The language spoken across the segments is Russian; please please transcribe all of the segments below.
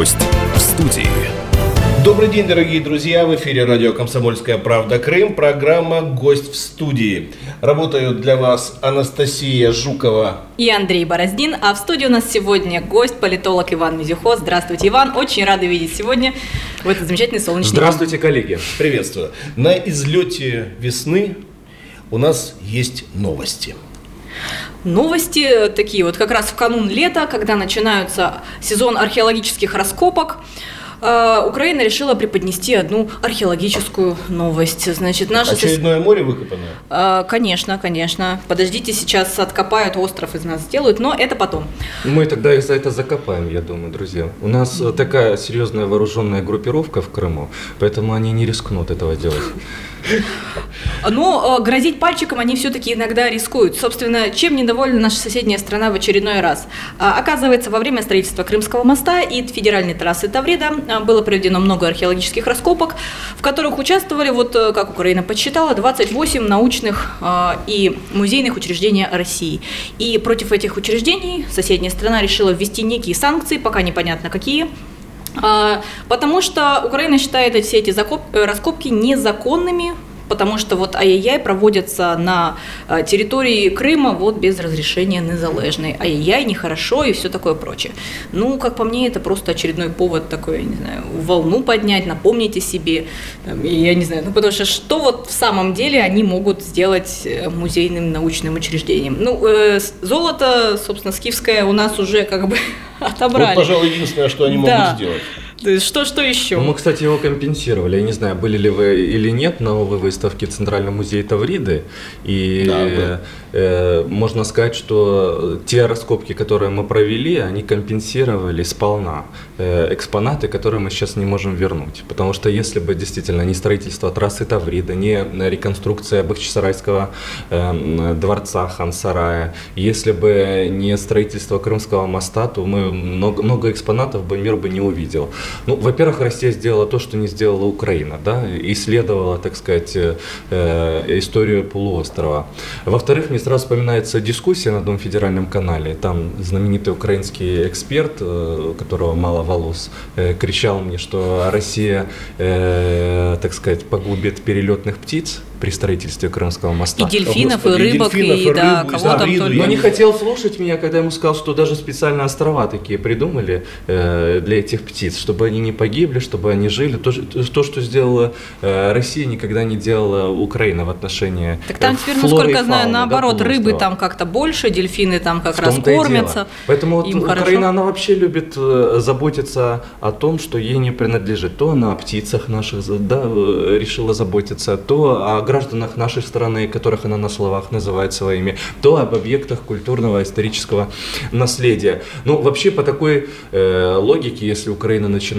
Гость в студии. Добрый день, дорогие друзья! В эфире радио «Комсомольская правда. Крым». Программа «Гость в студии». Работают для вас Анастасия Жукова и Андрей Бороздин. А в студии у нас сегодня гость, политолог Иван Мезюхо. Здравствуйте, Иван. Очень рада видеть сегодня в этот замечательный солнечный день. Здравствуйте, коллеги. Приветствую. На излете весны у нас есть новости. Новости такие вот как раз в канун лета, когда начинается сезон археологических раскопок. Украина решила преподнести одну археологическую новость. Значит, наше очередное море выкопано? Конечно, конечно. Подождите, сейчас откопают, остров из нас сделают, но это потом. Мы тогда их за это закопаем, я думаю, друзья. У нас такая серьезная вооруженная группировка в Крыму, поэтому они не рискнут этого делать. Но грозить пальчиком они все-таки иногда рискуют. Собственно, чем недовольна наша соседняя страна в очередной раз? Оказывается, во время строительства Крымского моста и федеральной трассы Таврида было проведено много археологических раскопок, в которых участвовали, вот как Украина подсчитала, 28 научных и музейных учреждений России. И против этих учреждений соседняя страна решила ввести некие санкции, пока непонятно какие. Потому что Украина считает все эти раскопки незаконными, потому что вот ай-яй-яй проводятся на территории Крыма вот без разрешения незалежной. Ай-яй-яй, нехорошо и все такое прочее. Ну, как по мне, это просто очередной повод такой, я не знаю, волну поднять, напомните себе, там, я не знаю, ну, потому что вот в самом деле они могут сделать музейным научным учреждением? Ну, золото, собственно, скифское у нас уже как бы отобрали. Вот, пожалуй, единственное, что они могут сделать. Что еще? Мы, кстати, его компенсировали. Я не знаю, были ли вы или нет на новой выставке в Центральном музее Тавриды. И можно сказать, что те раскопки, которые мы провели, они компенсировали сполна экспонаты, которые мы сейчас не можем вернуть. Потому что если бы действительно не строительство трассы Таврида, не реконструкция Бахчисарайского дворца Хансарая, если бы не строительство Крымского моста, то мы много экспонатов бы мир бы не увидел. Ну, во-первых, Россия сделала то, что не сделала Украина, да, исследовала, так сказать, историю полуострова. Во-вторых, мне сразу вспоминается дискуссия на одном федеральном канале, там знаменитый украинский эксперт, которого мало волос, кричал мне, что Россия, так сказать, погубит перелетных птиц при строительстве Крымского моста. И дельфинов, и рыбок, и да, кого там только. Но не хотел слушать меня, когда я ему сказал, что даже специально острова такие придумали для этих птиц, чтобы они не погибли, чтобы они жили. То, что сделала Россия, никогда не делала Украина в отношении флоры и фауны. Так там теперь, насколько я знаю, наоборот, да, рыбы там как-то больше, дельфины там как раз кормятся. Поэтому вот Украина, хорошо, она вообще любит заботиться о том, что ей не принадлежит. То она о птицах наших, да, решила заботиться, то о гражданах нашей страны, которых она на словах называет своими, то об объектах культурного исторического наследия. Ну, вообще, по такой логике, если Украина начинает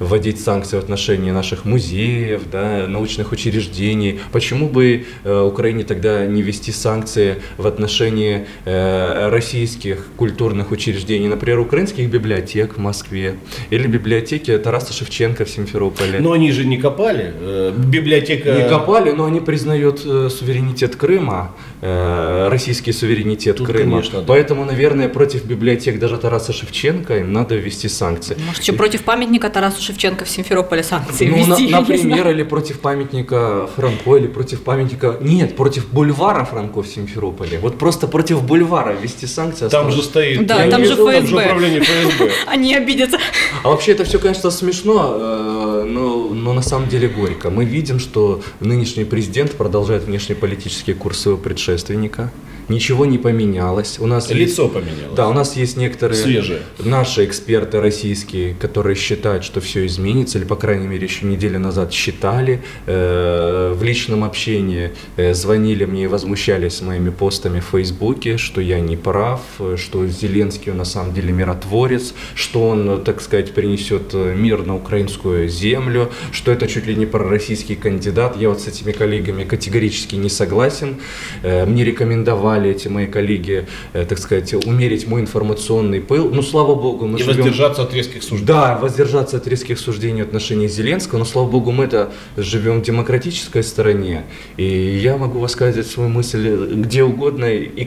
вводить санкции в отношении наших музеев, да, научных учреждений, почему бы Украине тогда не ввести санкции в отношении российских культурных учреждений, например, украинских библиотек в Москве или библиотеки Тараса Шевченко в Симферополе? Но они же не копали. Библиотека... Не копали, но они признают суверенитет Крыма, российский суверенитет тут Крыма. Конечно, да. Поэтому, наверное, против библиотек даже Тараса Шевченко им надо ввести санкции. Может, что против памятника Тарасу Шевченко в Симферополе санкции ввести? Например, или против памятника Франко, или против памятника... Нет, против бульвара Франко в Симферополе. Вот просто против бульвара ввести санкции. Там же стоит... Да, там же ФСБ. Там же управление ФСБ. Они обидятся. А вообще это все, конечно, смешно, но на самом деле горько. Мы видим, что нынешний президент продолжает внешнеполитические курсы своего предшественника. Ничего не поменялось. У нас лицо есть, поменялось. Да, у нас есть некоторые свежие наши эксперты российские, которые считают, что все изменится, или, по крайней мере, еще неделю назад считали. В личном общении звонили мне и возмущались моими постами в Фейсбуке, что я не прав, что Зеленский на самом деле миротворец, что он, так сказать, принесет мир на украинскую землю, что это чуть ли не пророссийский кандидат. Я вот с этими коллегами категорически не согласен. Мне рекомендовали помогали эти мои коллеги, так сказать, умерить мой информационный пыл. Ну, слава богу, мы живем... воздержаться от резких суждений. Да, воздержаться от резких суждений в отношении Зеленского, но, слава богу, мы это живем в демократической стране, и я могу высказывать свою мысль где угодно и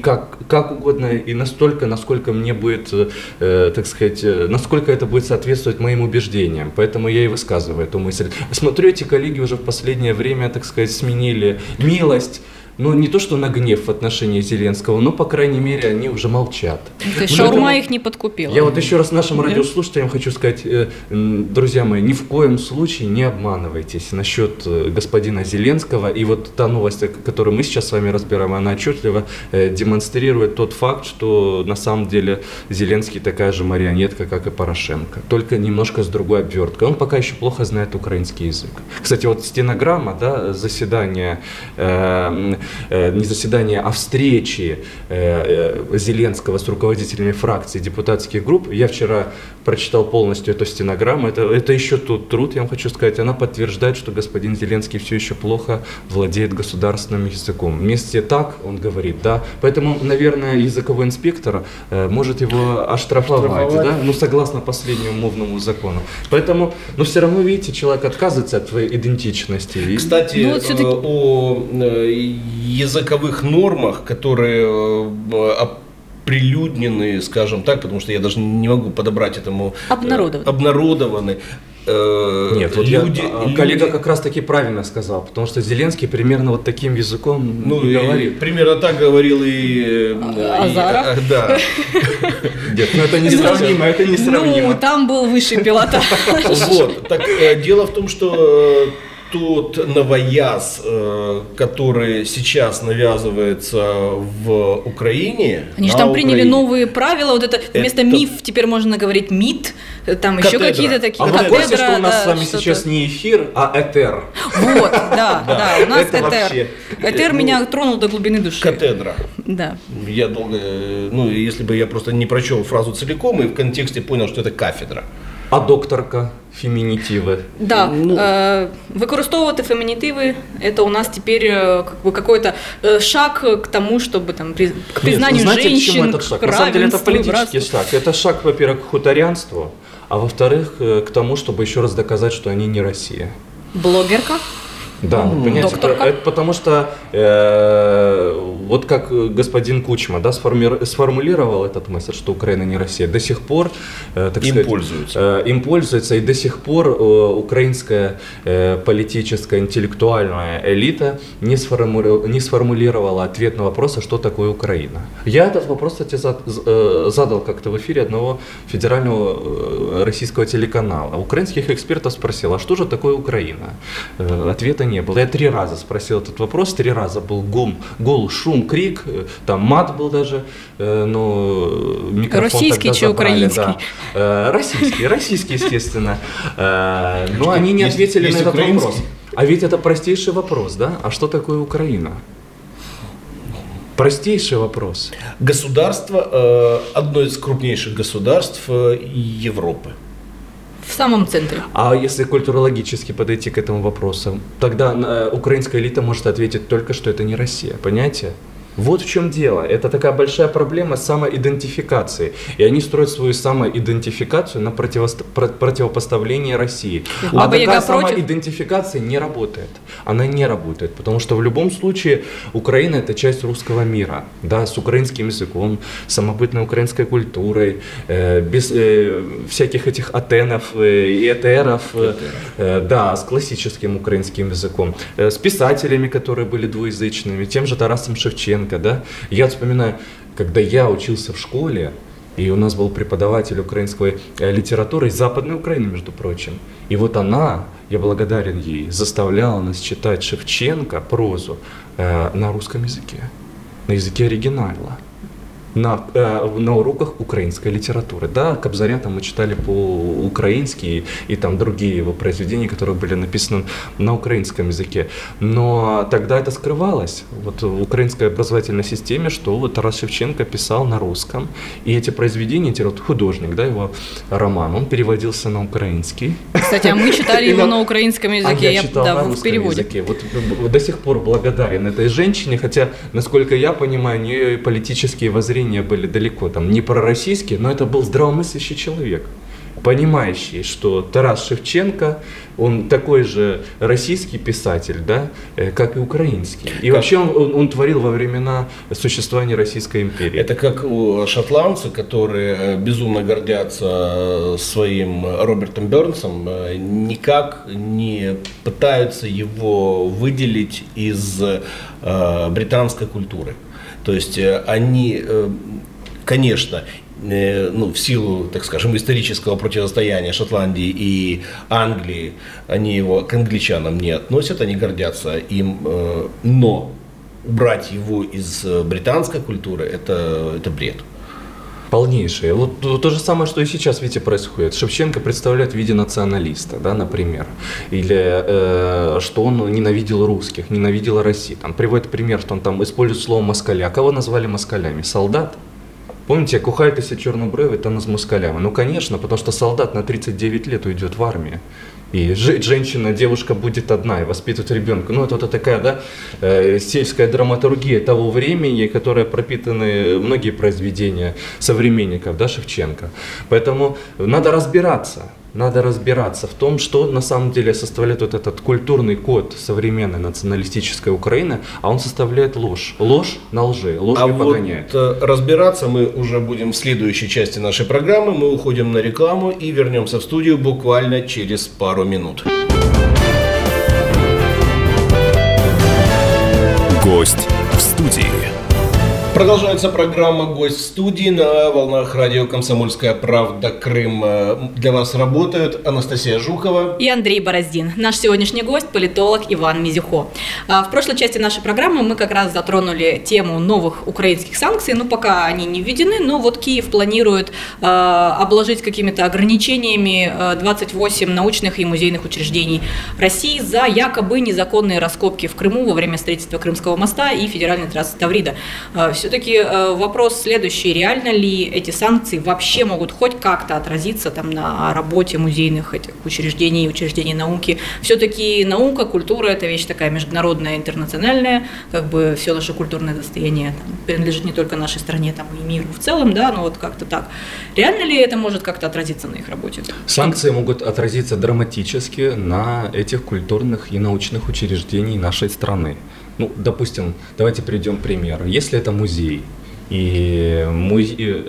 как угодно, и настолько, насколько мне будет, так сказать, насколько это будет соответствовать моим убеждениям. Поэтому я и высказываю эту мысль. Смотрю, эти коллеги уже в последнее время, так сказать, сменили милость. Ну, не то, что на гнев в отношении Зеленского, но, по крайней мере, они уже молчат. То есть шаурма их не подкупила. Я вот еще раз нашим радиослушателям хочу сказать, друзья мои, ни в коем случае не обманывайтесь насчет господина Зеленского. И вот та новость, которую мы сейчас с вами разбираем, она отчетливо демонстрирует тот факт, что на самом деле Зеленский такая же марионетка, как и Порошенко. Только немножко с другой обверткой. Он пока еще плохо знает украинский язык. Кстати, вот стенограмма, да, заседания... не заседания, а встречи Зеленского с руководителями фракций депутатских групп. Я вчера прочитал полностью эту стенограмму. Это еще тот труд, я вам хочу сказать. Она подтверждает, что господин Зеленский все еще плохо владеет государственным языком. Вместе так он говорит, да. Поэтому, наверное, языковой инспектор может его оштрафовать, да? Ну, согласно последнему мовному закону. Поэтому, но все равно, видите, человек отказывается от своей идентичности. Кстати, ну, вот все-таки... языковых нормах, которые оприлюднены, скажем так, потому что я даже не могу подобрать этому... Обнародованы. Нет, вот коллега как раз таки правильно сказал, потому что Зеленский примерно вот таким языком говорит. Примерно так говорил и Азаров. Да. Нет, ну это несравнимо, это несравнимо. Ну, там был высший пилотаж. Вот, так дело в том, что... Тот новояз, который сейчас навязывается в Украине. Они же там приняли новые правила. Вот это вместо миф теперь можно говорить мид, там катедра. Еще какие-то такие. А вы знаете, что у нас с вами сейчас не эфир, а этер. Вот, да, у нас этер. Этер меня тронул до глубины души. Катедра. Да. Я долго, если бы я просто не прочел фразу целиком и в контексте понял, что это кафедра. А докторка? Фемінітиви. Да, використовувати фемінітиви – это у нас теперь какой-то шаг к тому, чтобы там, к признанию женщин, к равенству. На самом деле это политический шаг. Это шаг, во-первых, к хуторянству, а во-вторых, к тому, чтобы еще раз доказать, что они не Россия. Блогерка? Да, понимаете, это потому что вот как господин Кучма, да, сформулировал этот месседж, что Украина не Россия, до сих пор им пользуется, и до сих пор украинская политическая интеллектуальная элита не сформулировала ответ на вопрос, а что такое Украина. Я этот вопрос, кстати, задал как-то в эфире одного федерального российского телеканала. Украинских экспертов спросил, а что же такое Украина? Ответа не было. Я 3 раза спросил этот вопрос, 3 раза был гул, шум, крик, там мат был даже, но микрофон российский тогда забрали. Украинский? Да. Российский, естественно. Но они не ответили на этот вопрос. А ведь это простейший вопрос, да? А что такое Украина? Простейший вопрос. Государство, одно из крупнейших государств Европы. В самом центре. А если культурологически подойти к этому вопросу, тогда украинская элита может ответить только, что это не Россия, понимаете? Вот в чем дело. Это такая большая проблема самоидентификации. И они строят свою самоидентификацию на противопоставлении России. А такая самоидентификация не работает. Она не работает, потому что в любом случае Украина – это часть русского мира. Да, с украинским языком, самобытной украинской культурой, без всяких этих атенов и этеров, да, с классическим украинским языком, с писателями, которые были двуязычными, тем же Тарасом Шевченко. Да? Я вспоминаю, когда я учился в школе, и у нас был преподаватель украинской литературы из Западной Украины, между прочим. И вот она, я благодарен ей, заставляла нас читать Шевченко, прозу, на русском языке, на языке оригинала. на уроках украинской литературы. Да, Кабзаря там мы читали по-украински, и там другие его произведения, которые были написаны на украинском языке. Но тогда это скрывалось вот в украинской образовательной системе, что вот Тарас Шевченко писал на русском. И эти произведения, вот художник, да, его роман, он переводился на украинский. Кстати, а мы читали его на украинском языке. Я читал на русском языке. Вот до сих пор благодарен этой женщине, хотя, насколько я понимаю, у нее политические воззрения были далеко там не пророссийские, но это был здравомыслящий человек, понимающий, что Тарас Шевченко, он такой же российский писатель, да, как и украинский. И вообще он творил во времена существования Российской империи. Это как шотландцы, которые безумно гордятся своим Робертом Бернсом, никак не пытаются его выделить из британской культуры. То есть они, конечно, в силу, так скажем, исторического противостояния Шотландии и Англии, они его к англичанам не относят, они гордятся им, но убрать его из британской культуры – это бред. Полнейшее. Вот то же самое, что и сейчас, видите, происходит. Шевченко представляет в виде националиста, да, например. Или что он ненавидел русских, ненавидел Россию. Там приводит пример, что он там использует слово «москаля». А кого назвали москалями? Солдат? Помните, кухайтеся чернобровый, там с москалями. Ну, конечно, потому что солдат на 39 лет уйдет в армию. И женщина, девушка будет одна и воспитывает ребенка. Ну, это вот такая, да, сельская драматургия того времени, которой пропитаны многие произведения современников, да, Шевченко. Поэтому надо разбираться в том, что на самом деле составляет вот этот культурный код современной националистической Украины, а он составляет ложь. Ложь на лжи, ложь не подгоняет. А вот разбираться мы уже будем в следующей части нашей программы. Мы уходим на рекламу и вернемся в студию буквально через пару минут. Гость в студии. Продолжается программа «Гость в студии» на волнах радио «Комсомольская правда. Крым». Для вас работают Анастасия Жукова и Андрей Бороздин. Наш сегодняшний гость – политолог Иван Мезюхо. В прошлой части нашей программы мы как раз затронули тему новых украинских санкций. Ну, пока они не введены, но вот Киев планирует обложить какими-то ограничениями 28 научных и музейных учреждений России за якобы незаконные раскопки в Крыму во время строительства Крымского моста и федеральной трассы Таврида. Все-таки вопрос следующий: реально ли эти санкции вообще могут хоть как-то отразиться там на работе музейных этих учреждений, учреждений науки? Все-таки наука, культура – это вещь такая международная, интернациональная, как бы все наше культурное достояние там принадлежит не только нашей стране, там и миру в целом, да, но вот как-то так. Реально ли это может как-то отразиться на их работе? Санкции могут отразиться драматически на этих культурных и научных учреждениях нашей страны. Ну, допустим, давайте приведем пример. Если это музей, и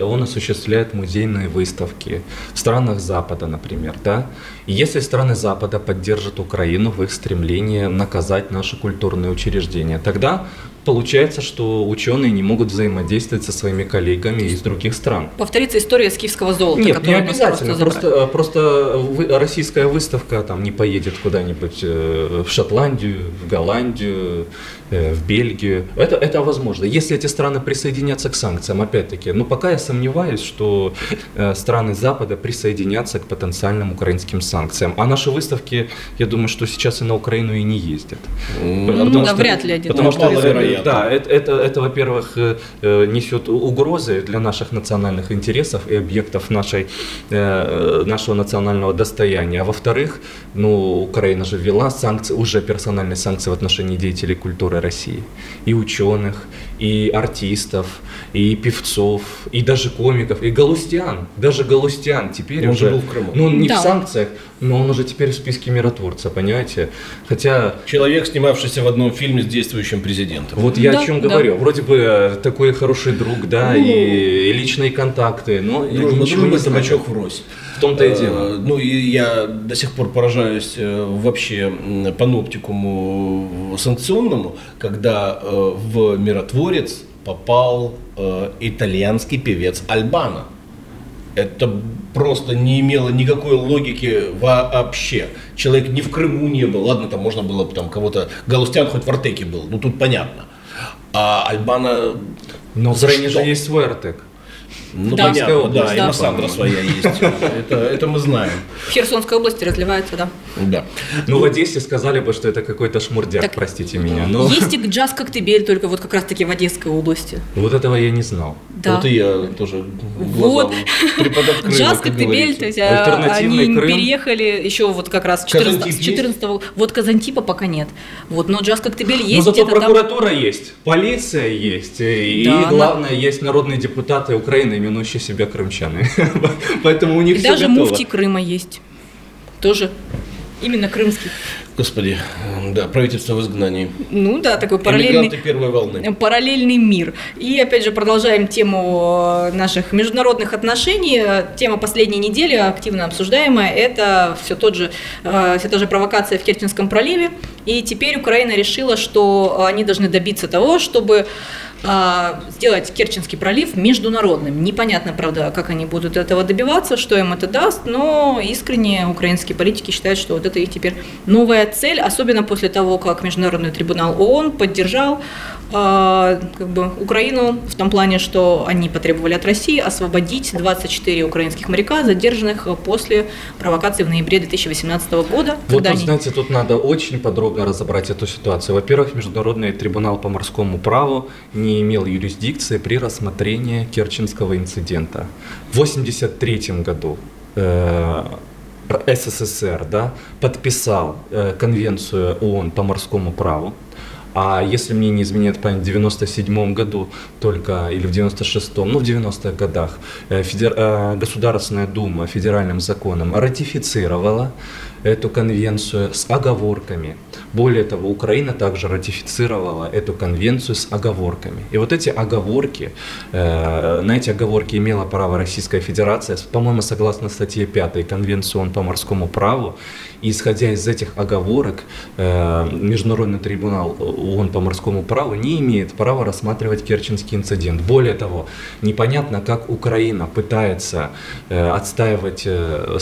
он осуществляет музейные выставки в странах Запада, например, да? И если страны Запада поддержат Украину в их стремлении наказать наши культурные учреждения, тогда получается, что ученые не могут взаимодействовать со своими коллегами из других стран. Повторится история с киевского золота. Нет, не обязательно. Просто российская выставка там не поедет куда-нибудь в Шотландию, в Голландию, в Бельгию. Это возможно. Если эти страны присоединятся к санкциям, опять-таки, но пока я сомневаюсь, что страны Запада присоединятся к потенциальным украинским санкциям. А наши выставки, я думаю, что сейчас и на Украину и не ездят. Вряд ли они. Да, это, во-первых, несет угрозы для наших национальных интересов и объектов нашего национального достояния. А во-вторых, Украина же ввела санкции, уже персональные санкции в отношении деятелей культуры России. И ученых, и артистов, и певцов, и даже комиков, и Галустян. Даже Галустян теперь уже был в Крыму. Он не в санкциях, но он уже теперь в списке миротворца, понимаете? Хотя... Человек, снимавшийся в одном фильме с действующим президентом. Вот я о чем говорю. Вроде бы такой хороший друг, да, и личные контакты, но ничего не собачок врозь. В том-то и дело. Я до сих пор поражаюсь вообще паноптикуму санкционному, когда в миротворец попал итальянский певец Альбана. Это просто не имело никакой логики вообще. Человек ни в Крыму не был. Ладно, там можно было бы кого-то... Галустян хоть в Артеке был, тут понятно. А Альбана... Но в Украине же есть свой Артек. Ну, да. Понятно, да, и Массандра своя есть, это мы знаем. В Херсонской области разливается, да? Да. Ну, в Одессе сказали бы, что это какой-то шмурдяк, так, простите меня. Но... Есть и Джаз Коктебель, только вот как раз-таки в Одесской области. Вот этого я не знал. Да. Вот и я тоже глаза приподоткрыл. Джаз Коктебель, то есть они переехали еще вот как раз 14-го. Вот Казантипа пока нет. Вот, но Джаз Коктебель есть. Но зато прокуратура есть, полиция есть, и главное, есть народные депутаты Украины, именующие себя крымчаны. Поэтому у них и все даже готово. Муфти Крыма есть. Тоже именно крымский. Господи, да, правительство в изгнании. Ну да, такой параллельный, первой волны. Параллельный мир. И опять же продолжаем тему наших международных отношений. Тема последней недели, активно обсуждаемая, это все та же провокация в Керченском проливе. И теперь Украина решила, что они должны добиться того, чтобы сделать Керченский пролив международным. Непонятно, правда, как они будут этого добиваться, что им это даст, но искренне украинские политики считают, что вот это их теперь новая цель, особенно после того, как Международный трибунал ООН поддержал Украину в том плане, что они потребовали от России освободить 24 украинских моряка, задержанных после провокации в ноябре 2018 года. Вот, знаете, тут надо очень подробно разобрать эту ситуацию. Во-первых, Международный трибунал по морскому праву не имел юрисдикции при рассмотрении Керченского инцидента. В 1983 году СССР, подписал конвенцию ООН по морскому праву. А если мне не изменяет память, в 1997 году только, или в 1996, в 90-х годах Государственная Дума федеральным законом ратифицировала эту конвенцию с оговорками. Более того, Украина также ратифицировала эту конвенцию с оговорками. И вот эти оговорки, на эти оговорки имела право Российская Федерация, по-моему, согласно статье 5 Конвенции ООН по морскому праву. И исходя из этих оговорок, Международный трибунал ООН по морскому праву не имеет права рассматривать Керченский инцидент. Более того, непонятно, как Украина пытается отстаивать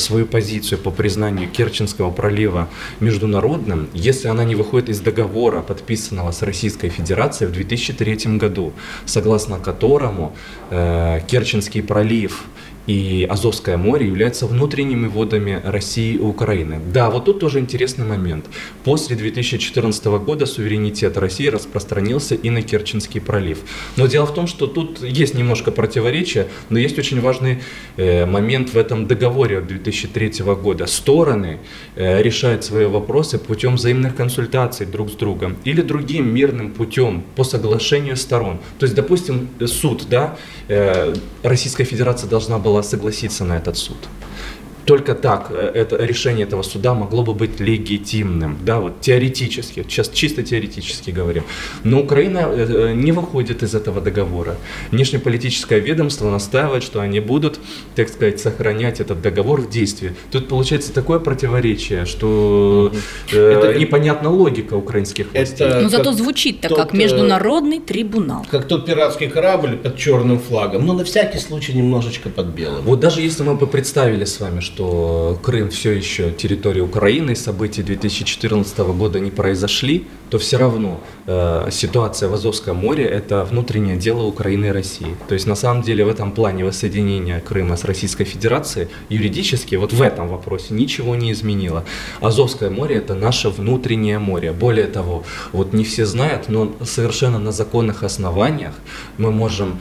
свою позицию по признанию Керченского пролива международным, если она не выходит из договора, подписанного с Российской Федерацией в 2003 году, согласно которому Керченский пролив и Азовское море являются внутренними водами России и Украины. Да, вот тут тоже интересный момент. После 2014 года суверенитет России распространился и на Керченский пролив. Но дело в том, что тут есть немножко противоречия, но есть очень важный момент в этом договоре 2003 года. Стороны решают свои вопросы путем взаимных консультаций друг с другом или другим мирным путем по соглашению сторон. То есть, допустим, суд, Российская Федерация должна была согласиться на этот суд. Только так решение этого суда могло бы быть легитимным, теоретически, сейчас чисто теоретически говорим. Но Украина не выходит из этого договора. Внешнеполитическое ведомство настаивает, что они будут, так сказать, сохранять этот договор в действии. Тут получается такое противоречие, что непонятна логика украинских властей. Но зато звучит так, как международный трибунал. Как тот пиратский корабль под черным флагом, но на всякий случай немножечко под белым. Вот даже если мы бы представили с вами, что Крым все еще территория Украины, события 2014 года не произошли, то все равно ситуация в Азовском море – это внутреннее дело Украины и России. То есть на самом деле в этом плане воссоединение Крыма с Российской Федерацией юридически вот в этом вопросе ничего не изменило. Азовское море – это наше внутреннее море. Более того, вот не все знают, но совершенно на законных основаниях мы можем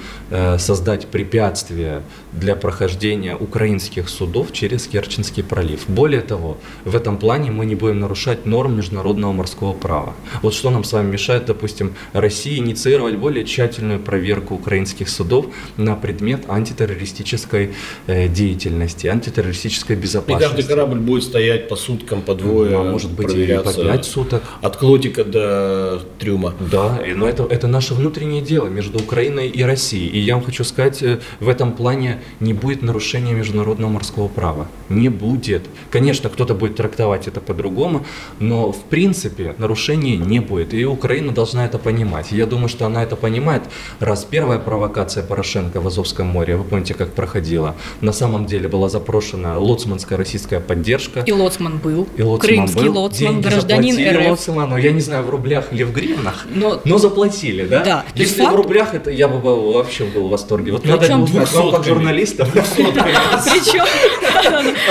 создать препятствия для прохождения украинских судов через Керченский пролив. Более того, в этом плане мы не будем нарушать норм международного морского права. Вот что нам с вами мешает, допустим, России инициировать более тщательную проверку украинских судов на предмет антитеррористической деятельности, антитеррористической безопасности. И каждый корабль будет стоять по суткам, по двое, может быть, проверяться. По 5 суток. От Клотика до трюма. Да, но это наше внутреннее дело между Украиной и Россией. И я вам хочу сказать, в этом плане не будет нарушения международного морского права. не будет. Конечно, кто-то будет трактовать это по-другому, но в принципе нарушений не будет. И Украина должна это понимать. Я думаю, что она это понимает, раз первая провокация Порошенко в Азовском море, вы помните, как проходила, на самом деле была запрошена лоцманская российская поддержка. И лоцман был. И лоцман крымский был. Лоцман, гражданин РФ. Лоцману, я не знаю, в рублях или в гривнах, но заплатили, да? Да. Если в рублях, это я бы вообще был в восторге. Вот надо узнать вам как журналистам. Причем...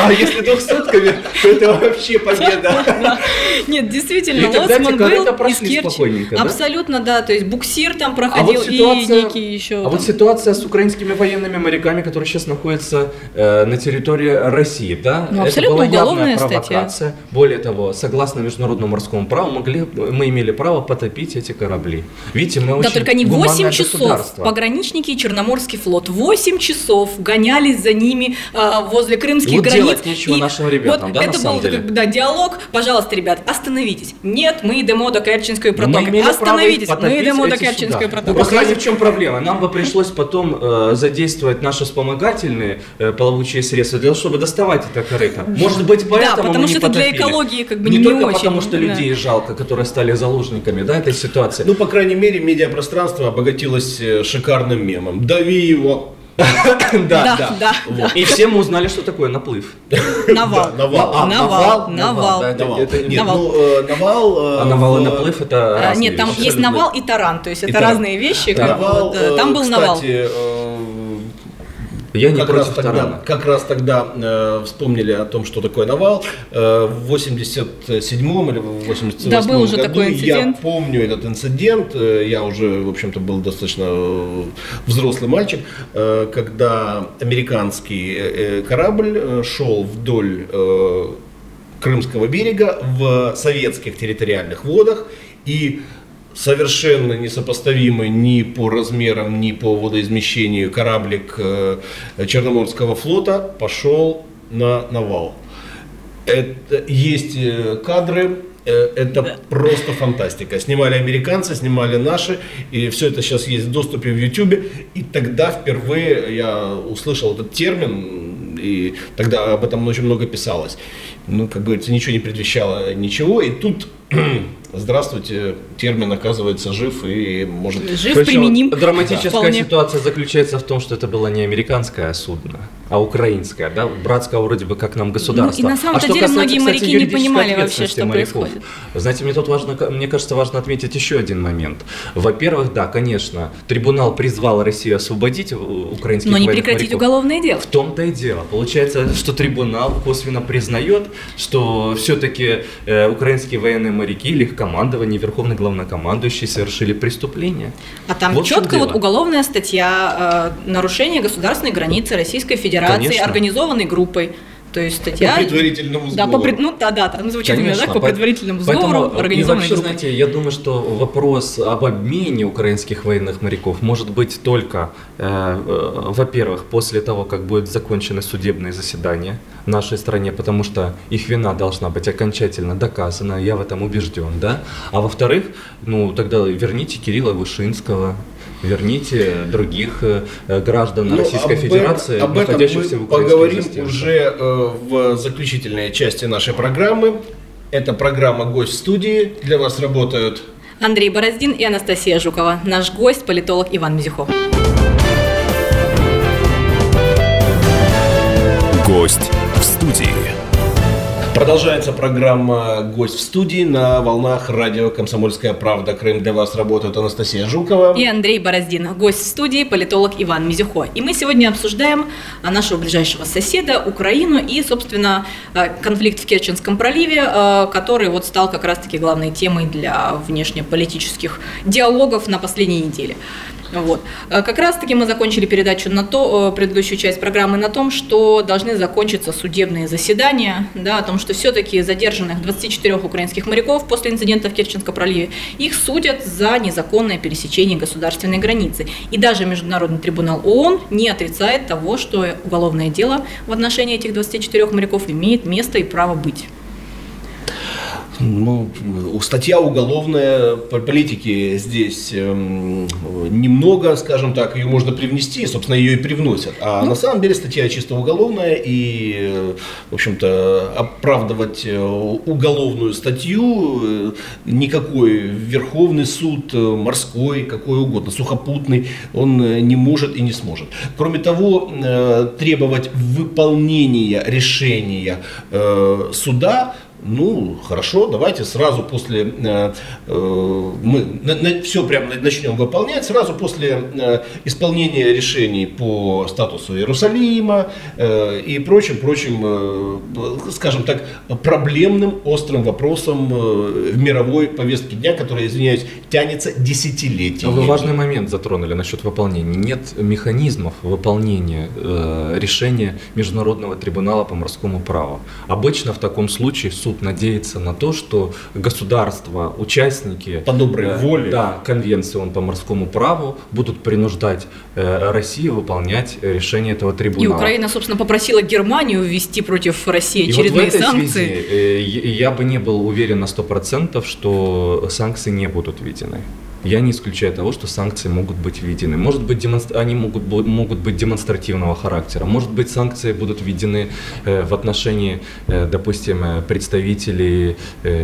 А если 200-ками, то это вообще победа. Нет, действительно, лоцман был из Керчи. Абсолютно, да. То есть буксир там проходил и некий еще... А вот ситуация с украинскими военными моряками, которые сейчас находятся на территории России, да? Это была явная провокация. Более того, согласно международному морскому праву, мы имели право потопить эти корабли. Видите, мы очень гуманное государство. Да, только они 8 часов, пограничники и Черноморский флот, 8 часов гонялись за ними возле крымских границ. Делать нечего нашим ребятам, вот да, это на самом деле? Это был диалог. Пожалуйста, ребят, остановитесь. Нет, мы идем до Керченского протока. Остановитесь, мы идем до Керченского протока. Вы знаете, в чем проблема? Нам бы пришлось потом задействовать наши вспомогательные плавучие средства, для того, чтобы доставать это корыто. Может быть, поэтому да, потому мы что это потопили. Для экологии как бы не очень. Не только потому, что людей жалко, которые стали заложниками, да, этой ситуации. Ну, по крайней мере, медиапространство обогатилось шикарным мемом. Дави его! Да. Вот. И все мы узнали, что такое наплыв. Навал. Навал и наплыв это разные вещи. Нет, там есть навал и таран, то есть это разные вещи. Там был навал. Я не против тарана. Как раз тогда вспомнили о том, что такое навал. В 87-м или в 88-м да, был уже году такой инцидент. Я помню этот инцидент. Я уже, в общем-то, был достаточно взрослый мальчик, когда американский корабль шел вдоль Крымского берега в советских территориальных водах и совершенно несопоставимый ни по размерам, ни по водоизмещению кораблик Черноморского флота пошел на навал. Это, есть кадры, это просто фантастика. Снимали американцы, снимали наши, и все это сейчас есть в доступе в Ютубе. И тогда впервые я услышал этот термин, и тогда об этом очень много писалось. Ну, как говорится, ничего не предвещало ничего, и тут... Здравствуйте, термин оказывается жив и может... Жив, причем применим. Драматическая ситуация заключается в том, что это было не американское судно, а украинское, да, братское вроде бы как нам государство. Ну, и на самом-то деле многие моряки не понимали вообще, что происходит. Знаете, мне тут важно, мне кажется, важно отметить еще один момент. Во-первых, да, конечно, трибунал призвал Россию освободить украинских военных моряков. Но не прекратить уголовное дело. В том-то и дело. Получается, что трибунал косвенно признает, что все-таки украинские военные моряки или их командование, верховный главнокомандующий совершили преступление. А там вот четко вот уголовная статья нарушение государственной границы Российской Федерации, конечно, организованной группой. То есть статья... По предварительному сговору. Да, там звучит именно так, по предварительному сговору организованной группы. Знаете, я думаю, что вопрос об обмене украинских военных моряков может быть только, во-первых, после того, как будет закончено судебное заседание в нашей стране, потому что их вина должна быть окончательно доказана, я в этом убежден, да? А во-вторых, ну, тогда верните Кирилла Вышинского, верните других граждан Российской Федерации, находящихся в Украине. Об этом мы поговорим уже в заключительной части нашей программы. Это программа «Гость в студии». Для вас работают Андрей Бороздин и Анастасия Жукова. Наш гость – политолог Иван Мезюхо. Гость в студии. Продолжается программа «Гость в студии» на волнах радио «Комсомольская правда. Крым». Для вас работают Анастасия Жукова и Андрей Бороздин. Гость в студии – политолог Иван Мезюхо. И мы сегодня обсуждаем нашего ближайшего соседа – Украину и, собственно, конфликт в Керченском проливе, который вот стал как раз-таки главной темой для внешнеполитических диалогов на последней неделе. Вот. Как раз-таки мы закончили передачу предыдущую часть программы на том, что должны закончиться судебные заседания, да, о том, что все-таки задержанных 24 украинских моряков после инцидента в Керченском проливе их судят за незаконное пересечение государственной границы. И даже Международный трибунал ООН не отрицает того, что уголовное дело в отношении этих 24 моряков имеет место и право быть. Статья уголовная политики здесь немного, скажем так, ее можно привнести, собственно, ее и привносят. А на самом деле статья чисто уголовная, и, в общем-то, оправдывать уголовную статью никакой Верховный суд, морской, какой угодно, сухопутный, он не может и не сможет. Кроме того, требовать выполнения решения суда. Ну, хорошо, давайте сразу после, мы все прямо начнем выполнять, сразу после исполнения решений по статусу Иерусалима и прочим, скажем так, проблемным, острым вопросам в мировой повестке дня, которая, извиняюсь, тянется десятилетиями. Вы важный момент затронули насчет выполнения. Нет механизмов выполнения решения Международного трибунала по морскому праву. Обычно в таком случае суд надеется на то, что государства, участники по доброй воле конвенции по морскому праву будут принуждать Россию выполнять решение этого трибунала. И Украина, собственно, попросила Германию ввести против России очередные санкции. Связи, я бы не был уверен на 100%, что санкции не будут введены. Я не исключаю того, что санкции могут быть введены. Может быть, они могут быть демонстративного характера. Может быть, санкции будут введены в отношении, допустим, представителей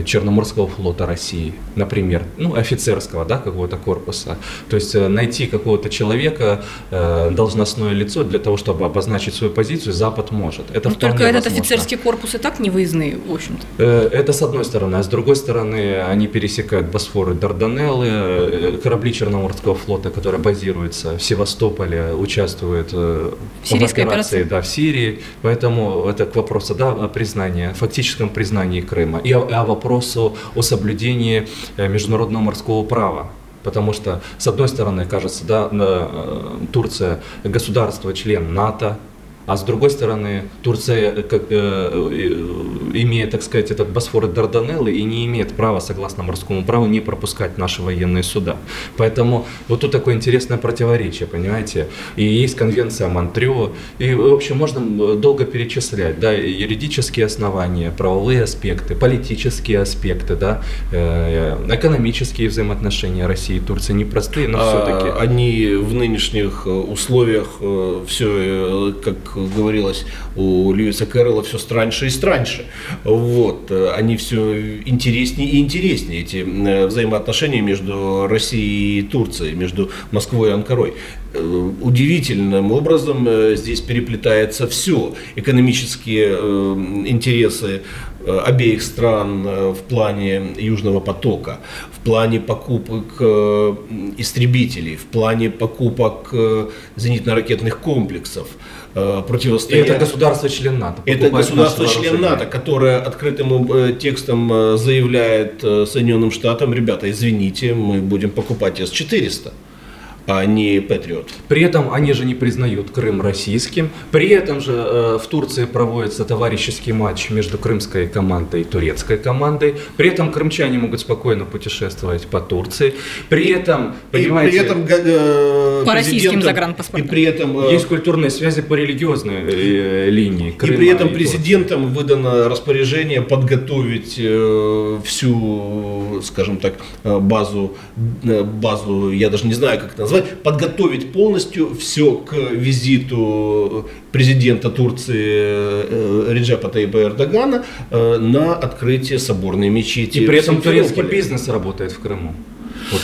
Черноморского флота России, например, офицерского, какого-то корпуса. То есть найти какого-то человека, должностное лицо для того, чтобы обозначить свою позицию, Запад может. Это вполне возможно. Только этот офицерский корпус и так невыездный, в общем-то. Это с одной стороны. А с другой стороны, они пересекают Босфор и Дарданеллы. Корабли Черноморского флота, которые базируются в Севастополе, участвуют в операции в Сирии. Поэтому это к вопросу о признании, фактическом признании Крыма и о вопросу о соблюдении международного морского права. Потому что, с одной стороны, кажется, Турция государство-член НАТО, а с другой стороны, Турция имеет, так сказать, этот Босфор и Дарданеллы и не имеет права, согласно морскому праву, не пропускать наши военные суда. Поэтому вот тут такое интересное противоречие, понимаете? И есть конвенция Монтрео, и, в общем, можно долго перечислять, юридические основания, правовые аспекты, политические аспекты, экономические взаимоотношения России и Турции непростые, но все-таки... Они в нынешних условиях все, как говорилось у Льюиса Кэрролла, все страньше и страньше. Вот. Они все интереснее и интереснее, эти взаимоотношения между Россией и Турцией, между Москвой и Анкарой. Удивительным образом здесь переплетается все. Экономические интересы обеих стран в плане Южного потока, в плане покупок истребителей, в плане покупок зенитно-ракетных комплексов. Противостояние. Это государство-член НАТО. Это государство-член НАТО, которое открытым текстом заявляет Соединенным Штатам: ребята, извините, мы будем покупать С-400. А не патриот. При этом они же не признают Крым российским. При этом же в Турции проводится товарищеский матч между крымской командой и турецкой командой. При этом крымчане могут спокойно путешествовать по Турции. При этом, понимаете, по российским загранпаспортам. И при этом есть культурные связи по религиозной линии Крыма. И при этом президентам выдано распоряжение подготовить всю, скажем так, базу, я даже не знаю, как это назвать, подготовить полностью все к визиту президента Турции Реджепа Тайипа Эрдогана на открытие соборной мечети. И при этом турецкий бизнес работает в Крыму. Вот.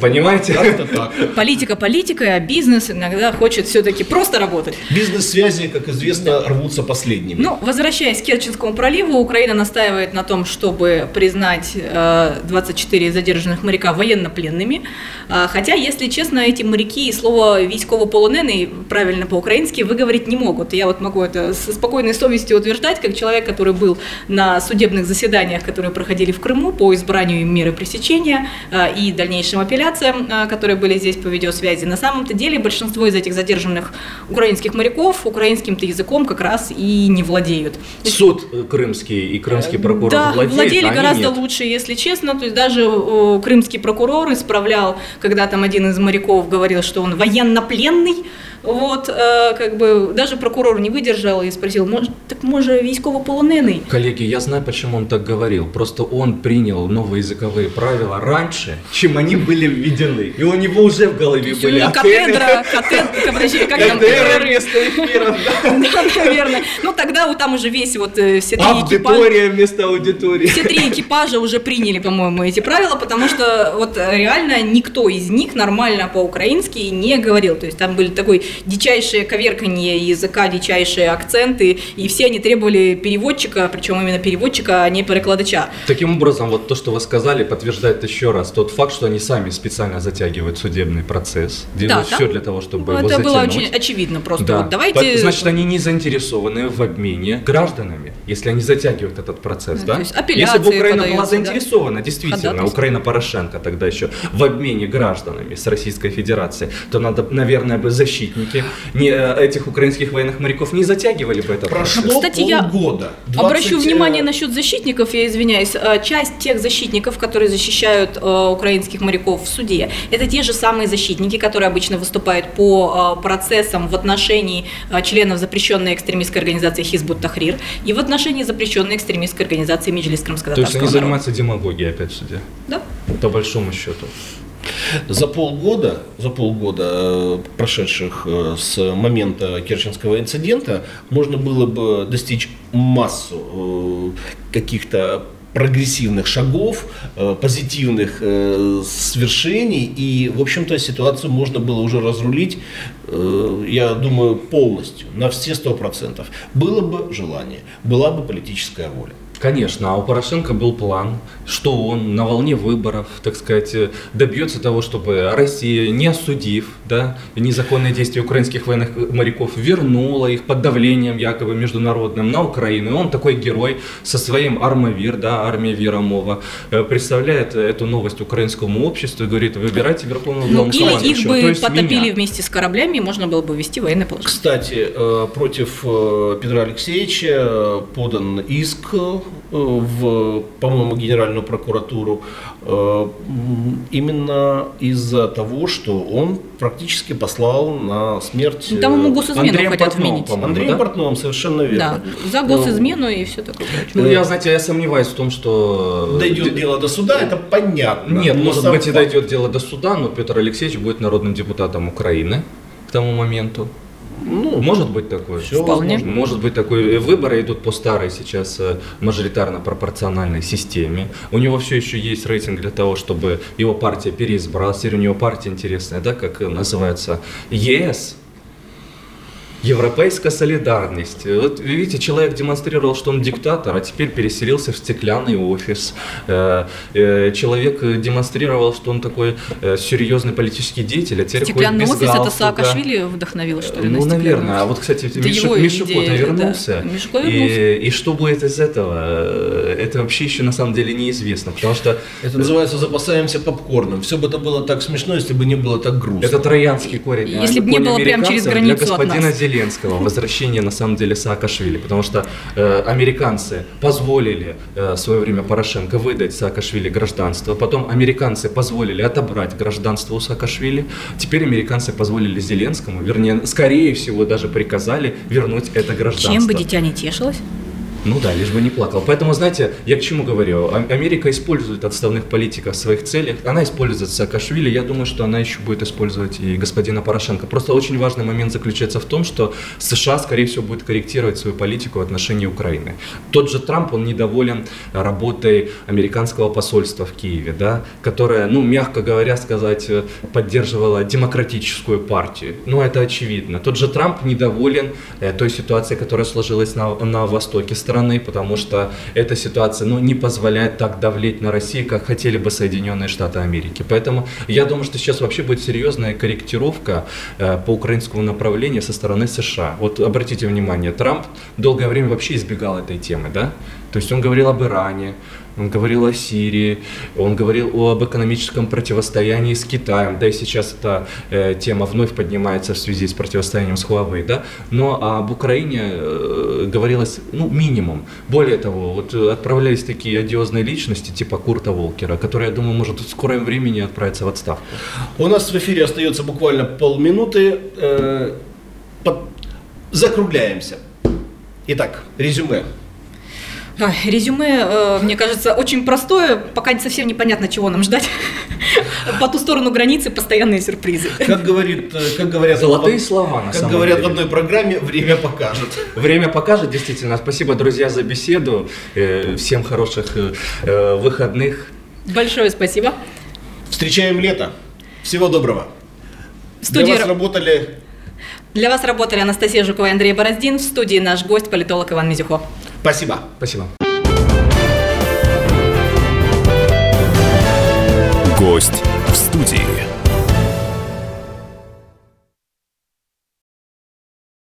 Понимаете? Так. Политика политикой, а бизнес иногда хочет все-таки просто работать. Бизнес-связи, как известно, рвутся последними. Возвращаясь к Керченскому проливу, Украина настаивает на том, чтобы признать 24 задержанных моряка военнопленными. Хотя, если честно, эти моряки и слово «військовополонений» правильно по-украински выговорить не могут. Я вот могу это со спокойной совестью утверждать, как человек, который был на судебных заседаниях, которые проходили в Крыму по избранию меры пресечения и дальнейшим апелляциям, которые были здесь по видеосвязи. На самом-то деле большинство из этих задержанных украинских моряков украинским-то языком как раз и не владеют. Суд крымский и крымский прокурор владели гораздо лучше, если честно. То есть даже крымский прокурор исправлял, когда там один из моряков говорил, что он военнопленный, Вот, как бы, даже прокурор не выдержал и спросил, так может, військовополонений? Коллеги, я знаю, почему он так говорил. Просто он принял новые языковые правила раньше, чем они были введены. И у него уже в голове были катедры вместо эфира. Да, наверное. Ну, тогда там уже весь вот все три экипажа. Аудитория вместо аудитории. Все три экипажа уже приняли, по-моему, эти правила, потому что вот реально никто из них нормально по-украински не говорил. То есть там были такой дичайшее коверканье языка, дичайшие акценты, и все они требовали переводчика, причем именно переводчика, а не перекладача. Таким образом, вот то, что вы сказали, подтверждает еще раз тот факт, что они сами специально затягивают судебный процесс, делают все для того, чтобы его затянуть. Это было очень очевидно просто. Да. Вот давайте... Значит, они не заинтересованы в обмене гражданами, если они затягивают этот процесс, да? То есть апелляции подаются, если бы Украина была заинтересована, действительно, Украина Порошенко тогда еще в обмене гражданами с Российской Федерацией, то надо, наверное, бы защитники этих украинских военных моряков не затягивали бы это. Прошло полгода. Обращу внимание насчет защитников, я извиняюсь. Часть тех защитников, которые защищают украинских моряков в суде, это те же самые защитники, которые обычно выступают по процессам в отношении членов запрещенной экстремистской организации Хизбут Тахрир и в отношении запрещенной экстремистской организации Меджлис крымско-татарского народа. То есть они занимаются демагогией опять в суде? Да. По большому счету. За полгода, прошедших с момента Керченского инцидента, можно было бы достичь массу каких-то прогрессивных шагов, позитивных свершений, и, в общем-то, ситуацию можно было уже разрулить, я думаю, полностью, на все 100%. Было бы желание, была бы политическая воля. Конечно, а у Порошенко был план, что он на волне выборов, так сказать, добьется того, чтобы Россия, не осудив, да, незаконные действия украинских военных моряков, вернула их под давлением якобы международным на Украину. И он такой герой со своим «Армавир», да, «Армия Віра Мова», представляет эту новость украинскому обществу и говорит: выбирайте Верховного Главнокомандующего. Ну, или их бы то есть потопили меня вместе с кораблями, и можно было бы ввести военное положение. Кстати, против Петра Алексеевича подан иск в, по-моему, Генеральную прокуратуру именно из-за того, что он практически послал на смерть Андрея Портнова, совершенно верно. Да. За госизмену и все такое. Ну, я сомневаюсь в том, что... Дойдет дело до суда, это понятно. Нет, может быть, и дойдет дело до суда, но Петр Алексеевич будет народным депутатом Украины к тому моменту. Ну, может быть такое. Вполне. Может быть такое. Выборы идут по старой сейчас мажоритарно-пропорциональной системе. У него все еще есть рейтинг для того, чтобы его партия переизбралась. Теперь у него партия интересная, да, как называется, ЕС. Европейская солидарность. Вот видите, человек демонстрировал, что он диктатор, а теперь переселился в стеклянный офис. Человек демонстрировал, что он такой серьезный политический деятель, а теперь ходит без галстука. Стеклянный офис — это Саакашвили вдохновил, что ли? Ну, наверное. А вот, кстати, Мишуко вернулся. Да. И что будет из этого, это вообще еще на самом деле неизвестно, потому что... Это называется «запасаемся попкорном». Все бы это было так смешно, если бы не было так грустно. Это троянский корень. Если бы не было прямо через границу от нас. Возвращение на самом деле Саакашвили, потому что американцы позволили в свое время Порошенко выдать Саакашвили гражданство, потом американцы позволили отобрать гражданство у Саакашвили, теперь американцы позволили Зеленскому, вернее, скорее всего, даже приказали вернуть это гражданство. Чем бы дитя не тешилось? Ну да, лишь бы не плакал. Поэтому, знаете, я к чему говорю? Америка использует отставных политиков в своих целях. Она использует Саакашвили. Я думаю, что она еще будет использовать и господина Порошенко. Просто очень важный момент заключается в том, что США, скорее всего, будет корректировать свою политику в отношении Украины. Тот же Трамп, он недоволен работой американского посольства в Киеве, да, которое, ну, мягко говоря, сказать, поддерживало демократическую партию. Ну, это очевидно. Тот же Трамп недоволен той ситуацией, которая сложилась на востоке страны. Потому что эта ситуация, ну, не позволяет так давлеть на Россию, как хотели бы Соединенные Штаты Америки. Поэтому я думаю, что сейчас вообще будет серьезная корректировка по украинскому направлению со стороны США. Вот обратите внимание, Трамп долгое время вообще избегал этой темы, да? То есть он говорил об Иране, он говорил о Сирии, он говорил об экономическом противостоянии с Китаем, да и сейчас эта тема вновь поднимается в связи с противостоянием с Huawei, да, но об Украине говорилось, ну, минимум. Более того, вот отправлялись такие одиозные личности, типа Курта Волкера, который, я думаю, может в скором времени отправиться в отставку. У нас в эфире остается буквально полминуты. закругляемся. Итак, резюме. Резюме, мне кажется, очень простое, пока совсем непонятно, чего нам ждать. По ту сторону границы постоянные сюрпризы. Как говорят, золотые слова, на самом деле. Как говорят в одной программе, время покажет. Время покажет, действительно. Спасибо, друзья, за беседу. Всем хороших выходных. Большое спасибо. Встречаем лето. Всего доброго. Для вас работали Анастасия Жукова и Андрей Бороздин. В студии наш гость, политолог Иван Мезюхо. Спасибо. Спасибо. Гость в студии.